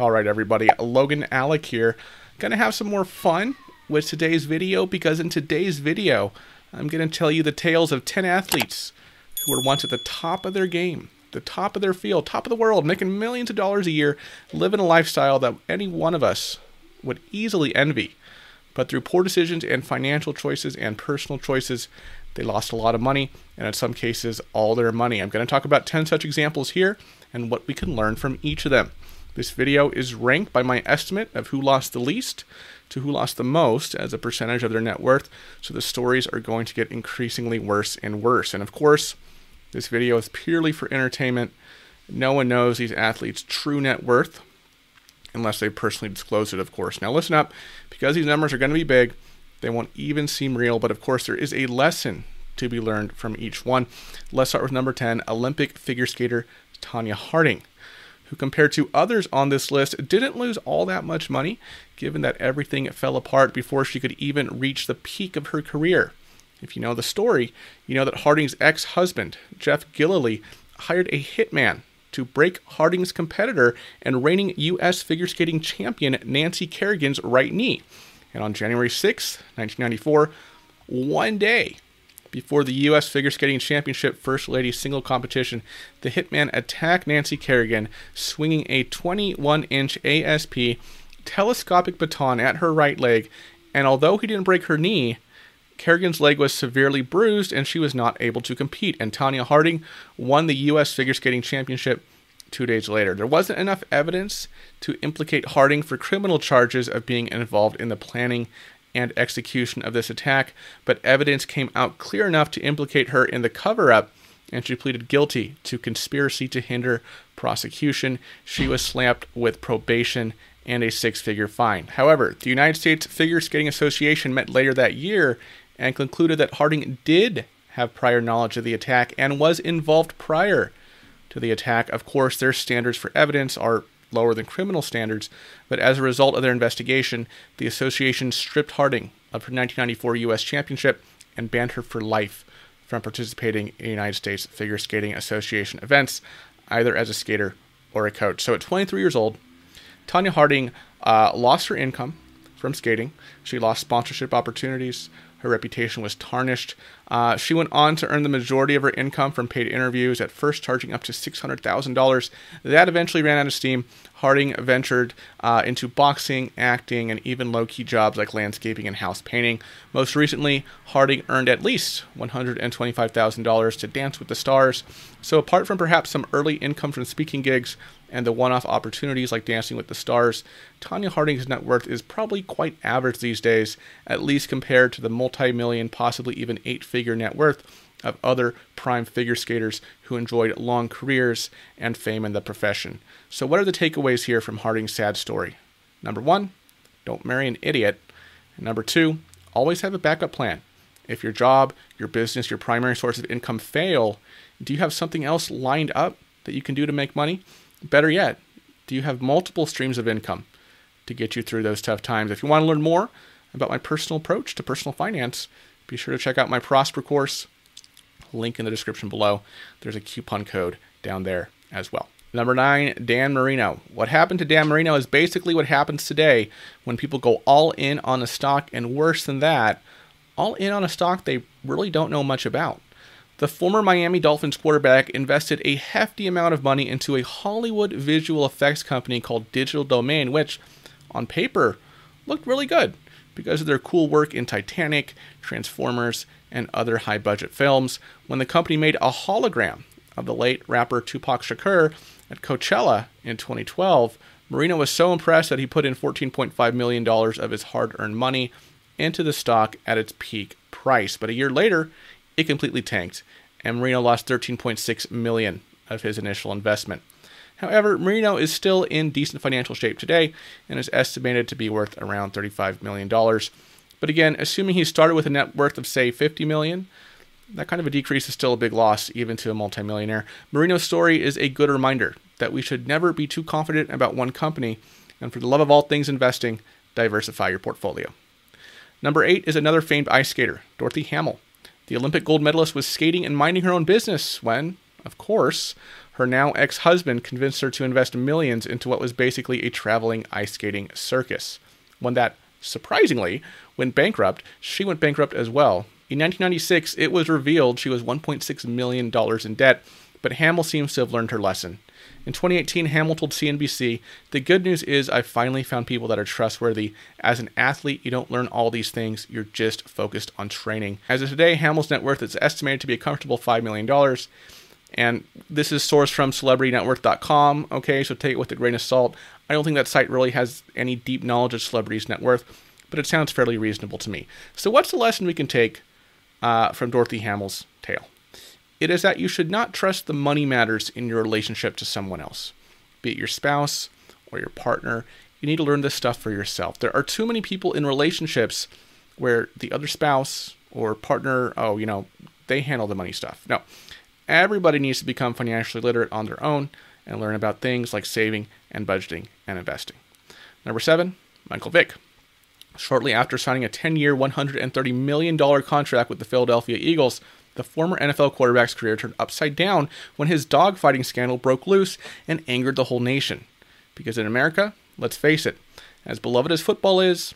All right, everybody. Logan Alec here. Going to have some more fun with today's video because in today's video, I'm going to tell you the tales of 10 athletes who were once at the top of their game, the top of their field, top of the world, making millions of dollars a year, living a lifestyle that any one of us would easily envy. But through poor decisions and financial choices and personal choices, they lost a lot of money, and in some cases, all their money. I'm going to talk about 10 such examples here and what we can learn from each of them. This video is ranked by my estimate of who lost the least to who lost the most as a percentage of their net worth, so the stories are going to get increasingly worse and worse. And of course, this video is purely for entertainment. No one knows these athletes' true net worth unless they personally disclose it, of course. Now listen up, because these numbers are going to be big, they won't even seem real, but of course there is a lesson to be learned from each one. Let's start with number 10, Olympic figure skater Tonya Harding, who compared to others on this list didn't lose all that much money, given that everything fell apart before she could even reach the peak of her career. If you know the story, you know that Harding's ex-husband, Jeff Gillooly, hired a hitman to break Harding's competitor and reigning U.S. figure skating champion Nancy Kerrigan's right knee. And on January 6, 1994, one day before the U.S. Figure Skating Championship First Ladies single competition, the hitman attacked Nancy Kerrigan, swinging a 21-inch ASP telescopic baton at her right leg, and although he didn't break her knee, Kerrigan's leg was severely bruised and she was not able to compete, and Tonya Harding won the U.S. Figure Skating Championship 2 days later. There wasn't enough evidence to implicate Harding for criminal charges of being involved in the planning and execution of this attack, but evidence came out clear enough to implicate her in the cover-up, and she pleaded guilty to conspiracy to hinder prosecution. She was slapped with probation and a six-figure fine. However, the United States Figure Skating Association met later that year and concluded that Harding did have prior knowledge of the attack and was involved prior to the attack. Of course, their standards for evidence are lower than criminal standards, but as a result of their investigation, the association stripped Harding of her 1994 U.S. championship and banned her for life from participating in United States Figure Skating Association events, either as a skater or a coach. So at 23 years old, Tonya Harding lost her income from skating. She lost sponsorship opportunities. Her reputation was tarnished. She went on to earn the majority of her income from paid interviews, at first charging up to $600,000. That eventually ran out of steam. Harding ventured into boxing, acting, and even low-key jobs like landscaping and house painting. Most recently, Harding earned at least $125,000 to Dance with the Stars. So apart from perhaps some early income from speaking gigs and the one-off opportunities like Dancing with the Stars, Tonya Harding's net worth is probably quite average these days, at least compared to the multi-million, possibly even eight-figure net worth of other prime figure skaters who enjoyed long careers and fame in the profession. So what are the takeaways here from Harding's sad story? Number one, don't marry an idiot. And number two, always have a backup plan. If your job, your business, your primary source of income fail, do you have something else lined up that you can do to make money? Better yet, do you have multiple streams of income to get you through those tough times? If you want to learn more about my personal approach to personal finance, be sure to check out my Prosper course. Link in the description below. There's a coupon code down there as well. Number 9, Dan Marino. What happened to Dan Marino is basically what happens today when people go all in on a stock, and worse than that, all in on a stock they really don't know much about. The former Miami Dolphins quarterback invested a hefty amount of money into a Hollywood visual effects company called Digital Domain, which, on paper, looked really good because of their cool work in Titanic, Transformers, and other high-budget films. When the company made a hologram of the late rapper Tupac Shakur at Coachella in 2012, Marino was so impressed that he put in $14.5 million of his hard-earned money into the stock at its peak price. But a year later, it completely tanked, and Marino lost $13.6 million of his initial investment. However, Marino is still in decent financial shape today and is estimated to be worth around $35 million. But again, assuming he started with a net worth of, say, $50 million, that kind of a decrease is still a big loss, even to a multimillionaire. Marino's story is a good reminder that we should never be too confident about one company, and for the love of all things investing, diversify your portfolio. Number 8 is another famed ice skater, Dorothy Hamill. The Olympic gold medalist was skating and minding her own business when, Of course, her now ex-husband convinced her to invest millions into what was basically a traveling ice skating circus. One that, surprisingly, went bankrupt. She went bankrupt as well. In 1996, it was revealed she was $1.6 million in debt, but Hamill seems to have learned her lesson. In 2018, Hamill told CNBC, "The good news is I finally found people that are trustworthy. As an athlete, you don't learn all these things. You're just focused on training." As of today, Hamill's net worth is estimated to be a comfortable $5 million. And this is sourced from celebritynetworth.com. Okay, so take it with a grain of salt. I don't think that site really has any deep knowledge of celebrities' net worth, but it sounds fairly reasonable to me. So what's the lesson we can take from Dorothy Hamill's tale? It is that you should not trust the money matters in your relationship to someone else, be it your spouse or your partner. You need to learn this stuff for yourself. There are too many people in relationships where the other spouse or partner, oh, you know, they handle the money stuff. No, everybody needs to become financially literate on their own and learn about things like saving and budgeting and investing. Number 7, Michael Vick. Shortly after signing a 10-year, $130 million contract with the Philadelphia Eagles, the former NFL quarterback's career turned upside down when his dogfighting scandal broke loose and angered the whole nation. Because in America, let's face it, as beloved as football is,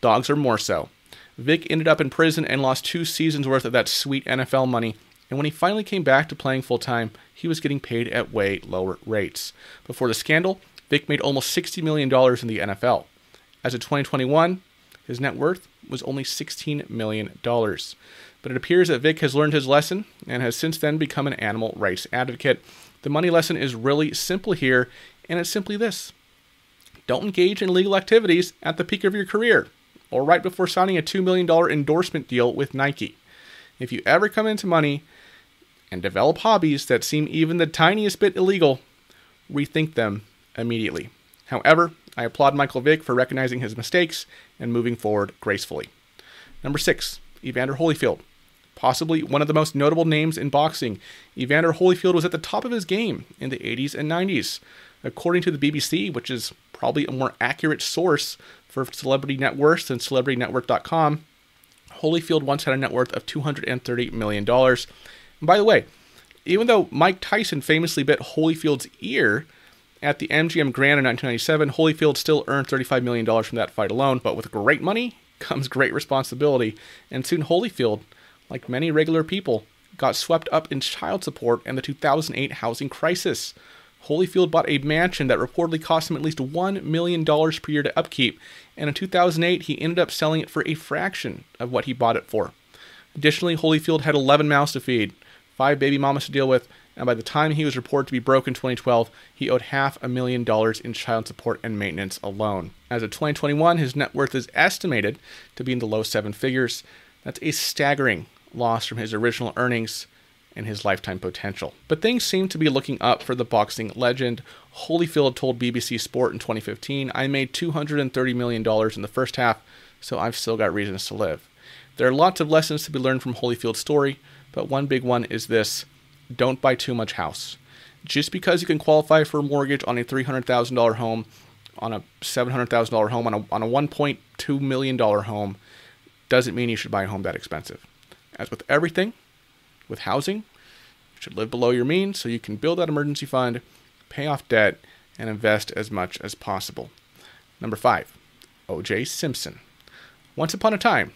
dogs are more so. Vick ended up in prison and lost 2 seasons worth of that sweet NFL money, and when he finally came back to playing full-time, he was getting paid at way lower rates. Before the scandal, Vick made almost $60 million in the NFL. As of 2021, his net worth was only $16 million. But it appears that Vick has learned his lesson and has since then become an animal rights advocate. The money lesson is really simple here, and it's simply this. Don't engage in illegal activities at the peak of your career or right before signing a $2 million endorsement deal with Nike. If you ever come into money and develop hobbies that seem even the tiniest bit illegal, rethink them immediately. However, I applaud Michael Vick for recognizing his mistakes and moving forward gracefully. Number 6, Evander Holyfield. Possibly one of the most notable names in boxing, Evander Holyfield was at the top of his game in the 80s and 90s. According to the BBC, which is probably a more accurate source for celebrity net worth than celebritynetworth.com, Holyfield once had a net worth of $230 million. And by the way, even though Mike Tyson famously bit Holyfield's ear at the MGM Grand in 1997, Holyfield still earned $35 million from that fight alone, but with great money comes great responsibility, and soon Holyfield, like many regular people, got swept up in child support and the 2008 housing crisis. Holyfield bought a mansion that reportedly cost him at least $1 million per year to upkeep, and in 2008 he ended up selling it for a fraction of what he bought it for. Additionally, Holyfield had 11 mouths to feed, 5 baby mamas to deal with, and by the time he was reported to be broke in 2012, he owed $500,000 in child support and maintenance alone. As of 2021, his net worth is estimated to be in the low 7 figures. That's a staggering loss from his original earnings and his lifetime potential. But things seem to be looking up for the boxing legend. Holyfield told BBC Sport in 2015, "I made $230 million in the first half, so I've still got reasons to live." There are lots of lessons to be learned from Holyfield's story, but one big one is this. Don't buy too much house. Just because you can qualify for a mortgage on a $300,000 home, on a $700,000 home, on a $1.2 million home, doesn't mean you should buy a home that expensive. As with everything, with housing, you should live below your means so you can build that emergency fund, pay off debt, and invest as much as possible. Number 5, O.J. Simpson. Once upon a time,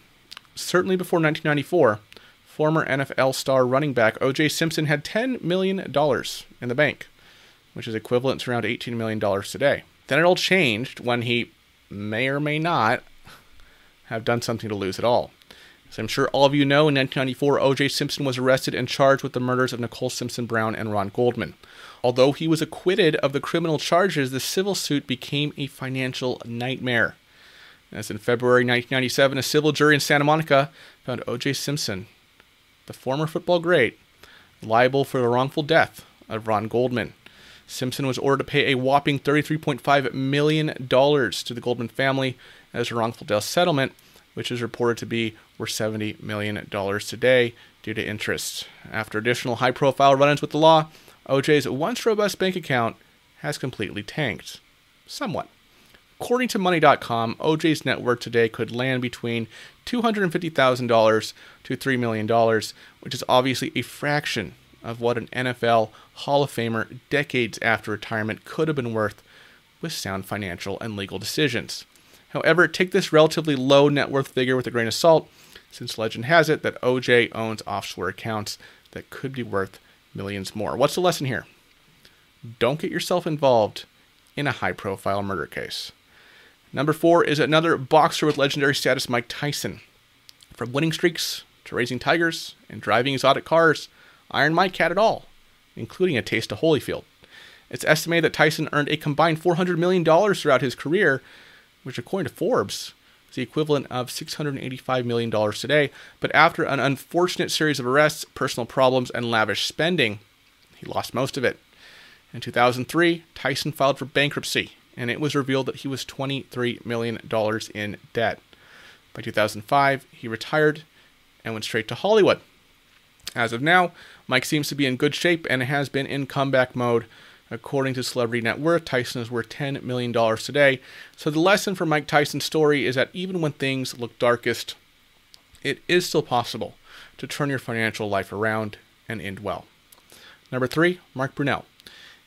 certainly before 1994, former NFL star running back O.J. Simpson had $10 million in the bank, which is equivalent to around $18 million today. Then it all changed when he may or may not have done something to lose it all. As I'm sure all of you know, in 1994, O.J. Simpson was arrested and charged with the murders of Nicole Simpson Brown and Ron Goldman. Although he was acquitted of the criminal charges, the civil suit became a financial nightmare. As in February 1997, a civil jury in Santa Monica found O.J. Simpson, the former football great, liable for the wrongful death of Ron Goldman. Simpson was ordered to pay a whopping $33.5 million to the Goldman family as a wrongful death settlement, which is reported to be worth $70 million today due to interest. After additional high-profile run-ins with the law, O.J.'s once robust bank account has completely tanked. Somewhat. According to Money.com, O.J.'s net worth today could land between $250,000 to $3 million, which is obviously a fraction of what an NFL Hall of Famer decades after retirement could have been worth with sound financial and legal decisions. However, take this relatively low net worth figure with a grain of salt, since legend has it that O.J. owns offshore accounts that could be worth millions more. What's the lesson here? Don't get yourself involved in a high-profile murder case. Number 4 is another boxer with legendary status, Mike Tyson. From winning streaks to raising tigers and driving exotic cars, Iron Mike had it all, including a taste of Holyfield. It's estimated that Tyson earned a combined $400 million throughout his career, which according to Forbes is the equivalent of $685 million today. But after an unfortunate series of arrests, personal problems, and lavish spending, he lost most of it. In 2003, Tyson filed for bankruptcy, and it was revealed that he was $23 million in debt. By 2005, he retired and went straight to Hollywood. As of now, Mike seems to be in good shape and has been in comeback mode. According to Celebrity Net Worth, Tyson is worth $10 million today. So the lesson from Mike Tyson's story is that even when things look darkest, it is still possible to turn your financial life around and end well. Number 3, Mark Brunell.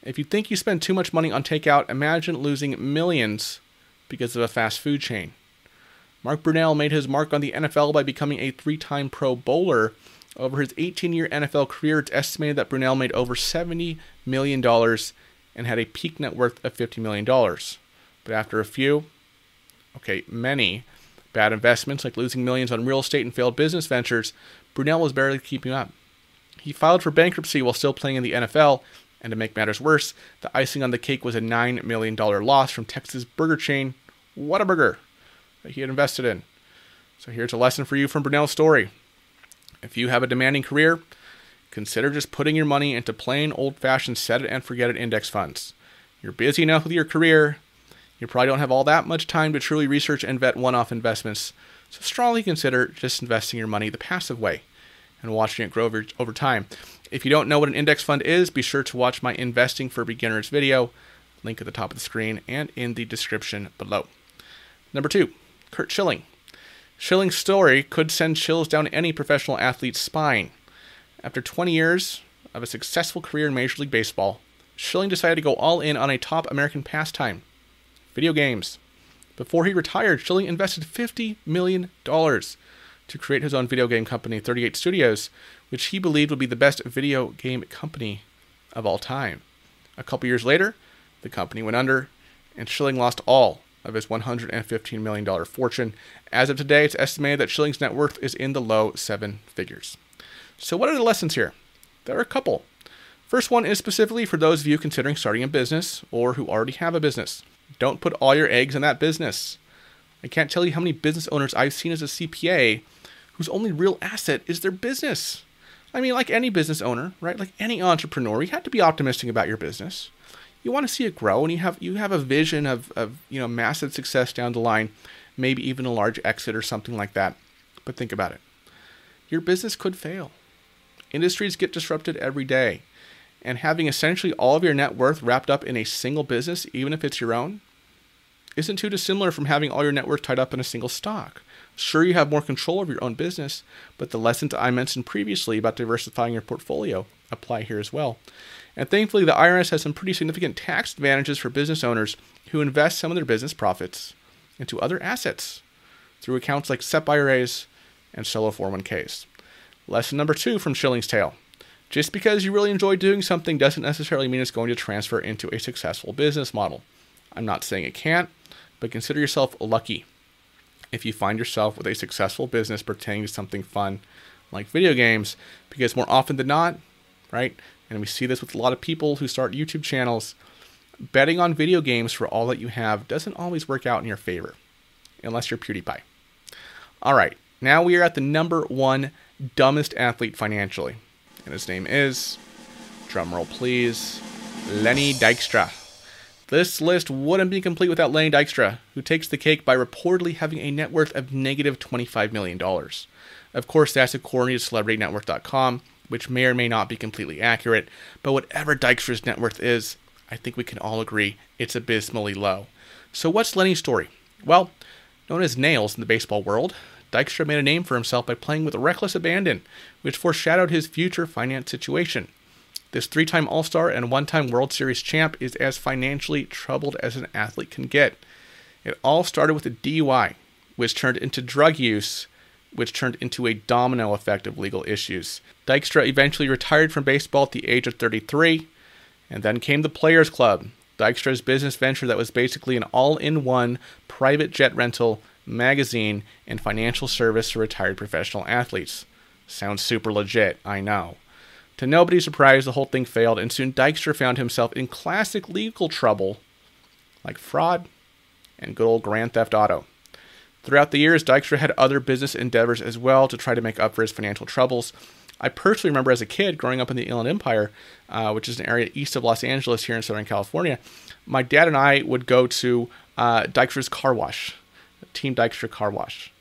If you think you spend too much money on takeout, imagine losing millions because of a fast food chain. Mark Brunell made his mark on the NFL by becoming a 3-time Pro Bowler. Over his 18-year NFL career, it's estimated that Brunell made over $70 million and had a peak net worth of $50 million. But after a many bad investments, like losing millions on real estate and failed business ventures, Brunell was barely keeping up. He filed for bankruptcy while still playing in the NFL, and to make matters worse, the icing on the cake was a $9 million loss from Texas burger chain Whataburger that he had invested in. So here's a lesson for you from Brunell's story. If you have a demanding career, consider just putting your money into plain old-fashioned set-it-and-forget-it index funds. You're busy enough with your career, you probably don't have all that much time to truly research and vet one-off investments, so strongly consider just investing your money the passive way and watching it grow over time. If you don't know what an index fund is, be sure to watch my Investing for Beginners video, link at the top of the screen and in the description below. Number 2, Kurt Schilling. Schilling's story could send chills down any professional athlete's spine. After 20 years of a successful career in Major League Baseball, Schilling decided to go all in on a top American pastime, video games. Before he retired, Schilling invested $50 million to create his own video game company, 38 Studios, which he believed would be the best video game company of all time. A couple years later, the company went under, and Schilling lost all of his $115 million fortune. As of today, it's estimated that Schilling's net worth is in the low 7 figures. So what are the lessons here? There are a couple. First one is specifically for those of you considering starting a business or who already have a business. Don't put all your eggs in that business. I can't tell you how many business owners I've seen as a CPA whose only real asset is their business. I mean, like any business owner, right? Like any entrepreneur, you have to be optimistic about your business. You want to see it grow, and you have a vision of massive success down the line, maybe even a large exit or something like that. But think about it. Your business could fail. Industries get disrupted every day. And having essentially all of your net worth wrapped up in a single business, even if it's your own, isn't too dissimilar from having all your net worth tied up in a single stock. Sure, you have more control of your own business, but the lessons I mentioned previously about diversifying your portfolio apply here as well. And thankfully, the IRS has some pretty significant tax advantages for business owners who invest some of their business profits into other assets through accounts like SEP IRAs and solo 401ks. Lesson number 2 from Schilling's tale. Just because you really enjoy doing something doesn't necessarily mean it's going to transfer into a successful business model. I'm not saying it can't, but consider yourself lucky if you find yourself with a successful business pertaining to something fun like video games, because more often than not, right? And we see this with a lot of people who start YouTube channels. Betting on video games for all that you have doesn't always work out in your favor, unless you're PewDiePie. All right, now we are at the number 1 dumbest athlete financially. And his name is, drumroll please, Lenny Dykstra. This list wouldn't be complete without Lenny Dykstra, who takes the cake by reportedly having a net worth of negative $25 million. Of course, that's according to celebritynetworth.com, which may or may not be completely accurate, but whatever Dykstra's net worth is, I think we can all agree it's abysmally low. So what's Lenny's story? Well, known as Nails in the baseball world, Dykstra made a name for himself by playing with reckless abandon, which foreshadowed his future finance situation. This three-time All-Star and one-time World Series champ is as financially troubled as an athlete can get. It all started with a DUI, which turned into drug use, which turned into a domino effect of legal issues. Dykstra eventually retired from baseball at the age of 33, and then came the Players Club, Dykstra's business venture that was basically an all-in-one private jet rental, magazine, and financial service to retired professional athletes. Sounds super legit, I know. To nobody's surprise, the whole thing failed, and soon Dykstra found himself in classic legal trouble, like fraud and good old Grand Theft Auto. Throughout the years, Dykstra had other business endeavors as well to try to make up for his financial troubles. I personally remember as a kid growing up in the Inland Empire, which is an area east of Los Angeles here in Southern California, my dad and I would go to Dykstra's car wash, Team Dykstra Car Wash.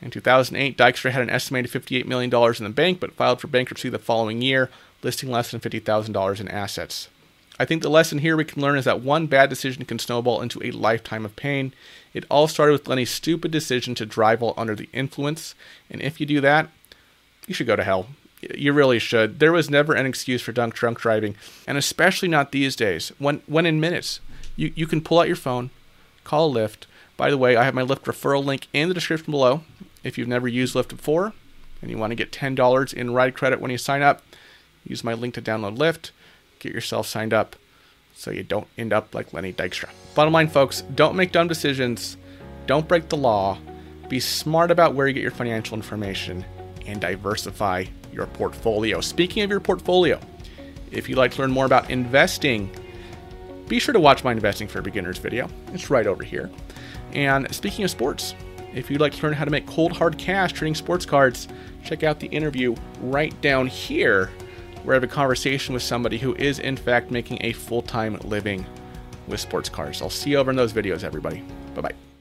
In 2008, Dykstra had an estimated $58 million in the bank, but filed for bankruptcy the following year, listing less than $50,000 in assets. I think the lesson here we can learn is that one bad decision can snowball into a lifetime of pain. It all started with Lenny's stupid decision to drive while under the influence, and if you do that, you should go to hell. You really should. There was never an excuse for drunk driving, and especially not these days, when in minutes. You can pull out your phone, call Lyft. By the way, I have my Lyft referral link in the description below. If you've never used Lyft before and you want to get $10 in ride credit when you sign up, use my link to download Lyft. Get yourself signed up so you don't end up like Lenny Dykstra. Bottom line, folks, don't make dumb decisions. Don't break the law. Be smart about where you get your financial information and diversify your portfolio. Speaking of your portfolio, if you'd like to learn more about investing, be sure to watch my Investing for Beginners video. It's right over here. And speaking of sports, if you'd like to learn how to make cold hard cash trading sports cards, check out the interview right down here, where I have a conversation with somebody who is in fact making a full-time living with sports cards. I'll see you over in those videos, everybody. Bye-bye.